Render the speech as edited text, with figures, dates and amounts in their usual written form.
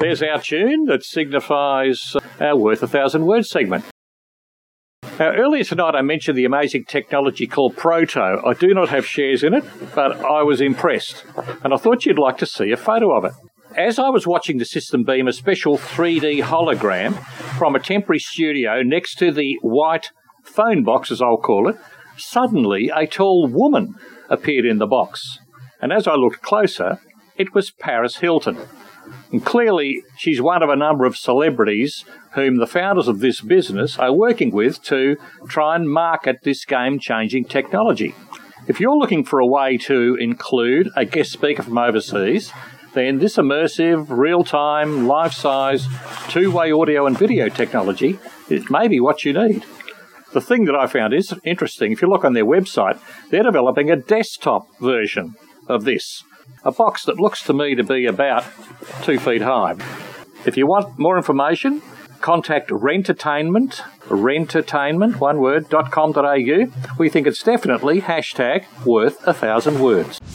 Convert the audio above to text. There's our tune that signifies our Worth a Thousand Words segment. Now, earlier tonight I mentioned the amazing technology called Proto. I do not have shares in it, but I was impressed, and I thought you'd like to see a photo of it. As I was watching the system beam a special 3D hologram from a temporary studio next to the white phone box, as I'll call it, suddenly a tall woman appeared in the box. And as I looked closer, it was Paris Hilton. And clearly, she's one of a number of celebrities whom the founders of this business are working with to try and market this game-changing technology. If you're looking for a way to include a guest speaker from overseas, then this immersive, real-time, life-size, two-way audio and video technology, it may be what you need. The thing that I found is interesting, if you look on their website, they're developing a desktop version of this. A box that looks to me to be about 2 feet high. If you want more information, contact Rentertainment.com.au. We think it's definitely #worth1,000 words.